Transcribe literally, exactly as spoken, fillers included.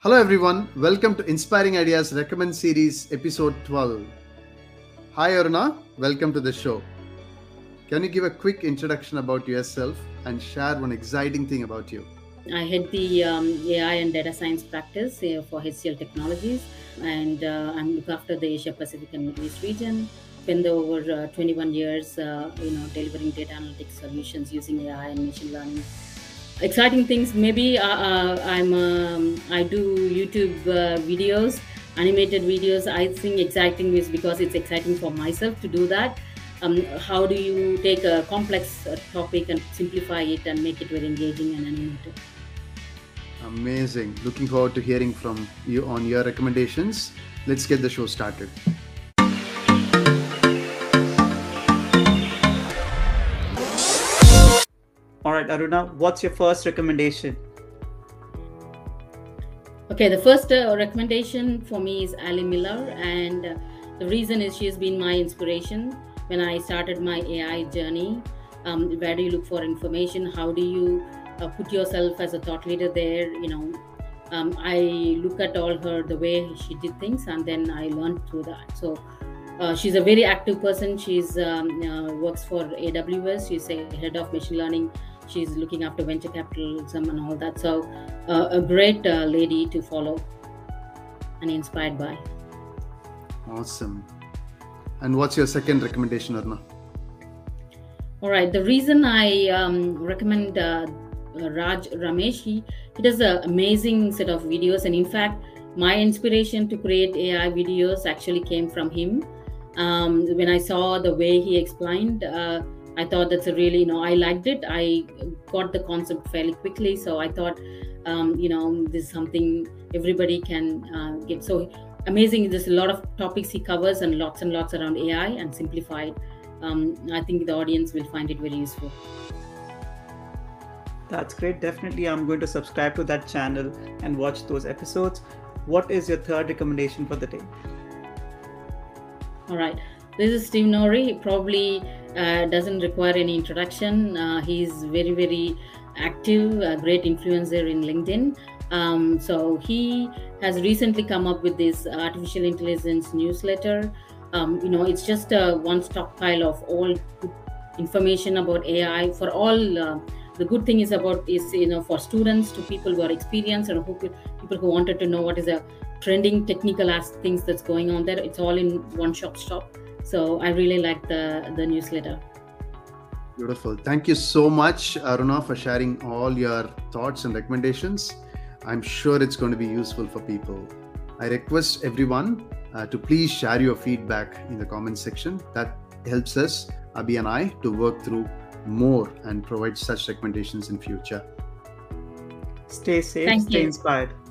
Hello everyone, welcome to Inspiring Ideas Recommend Series episode twelve. Hi Aruna, welcome to the show. Can you give a quick introduction about yourself and share one exciting thing about you? I head the um, A I and data science practice uh, for H C L Technologies, and uh, I'm look after the Asia Pacific and Middle East region. Spend over uh, twenty-one years, uh, you know, delivering data analytics solutions using A I and machine learning. Exciting things, maybe uh, uh, I'm um, I do YouTube uh, videos, animated videos. I think exciting is because it's exciting for myself to do that. Um, how do you take a complex topic and simplify it and make it very engaging and animated? Amazing. Looking forward to hearing from you on your recommendations. Let's get the show started. All right, Aruna, what's your first recommendation? Okay, the first uh, recommendation for me is Ali Miller, and uh, the reason is she has been my inspiration when I started my A I journey. Um, where do you look for information? How do you uh, put yourself as a thought leader there? You know, um, I look at all her, the way she did things, and then I learned through that. So Uh, she's a very active person. She's um, uh, works for A W S. She's a head of machine learning. She's looking after venture capitalism and all that. So uh, a great uh, lady to follow and inspired by. Awesome. And what's your second recommendation, Aruna? All right. The reason I um, recommend uh, Raj Ramesh, he, he does an amazing set of videos. And in fact, my inspiration to create A I videos actually came from him. Um, when I saw the way he explained, uh, I thought that's a really, you know, I liked it. I got the concept fairly quickly. So I thought, um, you know, this is something everybody can uh, get. So amazing. There's a lot of topics he covers and lots and lots around A I and simplified. Um, I think the audience will find it very useful. That's great. Definitely. I'm going to subscribe to that channel and watch those episodes. What is your third recommendation for the day? All right. This is Steve Nori. He probably uh, doesn't require any introduction. Uh, he's very, very active, a great influencer in LinkedIn. Um, so he has recently come up with this artificial intelligence newsletter. Um, you know, it's just a one-stop pile of all information about A I for all. Uh, the good thing is about is, you know, for students to people who are experienced and who could, people who wanted to know what is the trending technical as things that's going on there. It's all in one shop shop. So I really like the, the newsletter. Beautiful. Thank you so much, Aruna, for sharing all your thoughts and recommendations. I'm sure it's going to be useful for people. I request everyone uh, to please share your feedback in the comment section. That helps us, Abhi and I, to work through more and provide such recommendations in future. Stay safe, Thank stay you. inspired.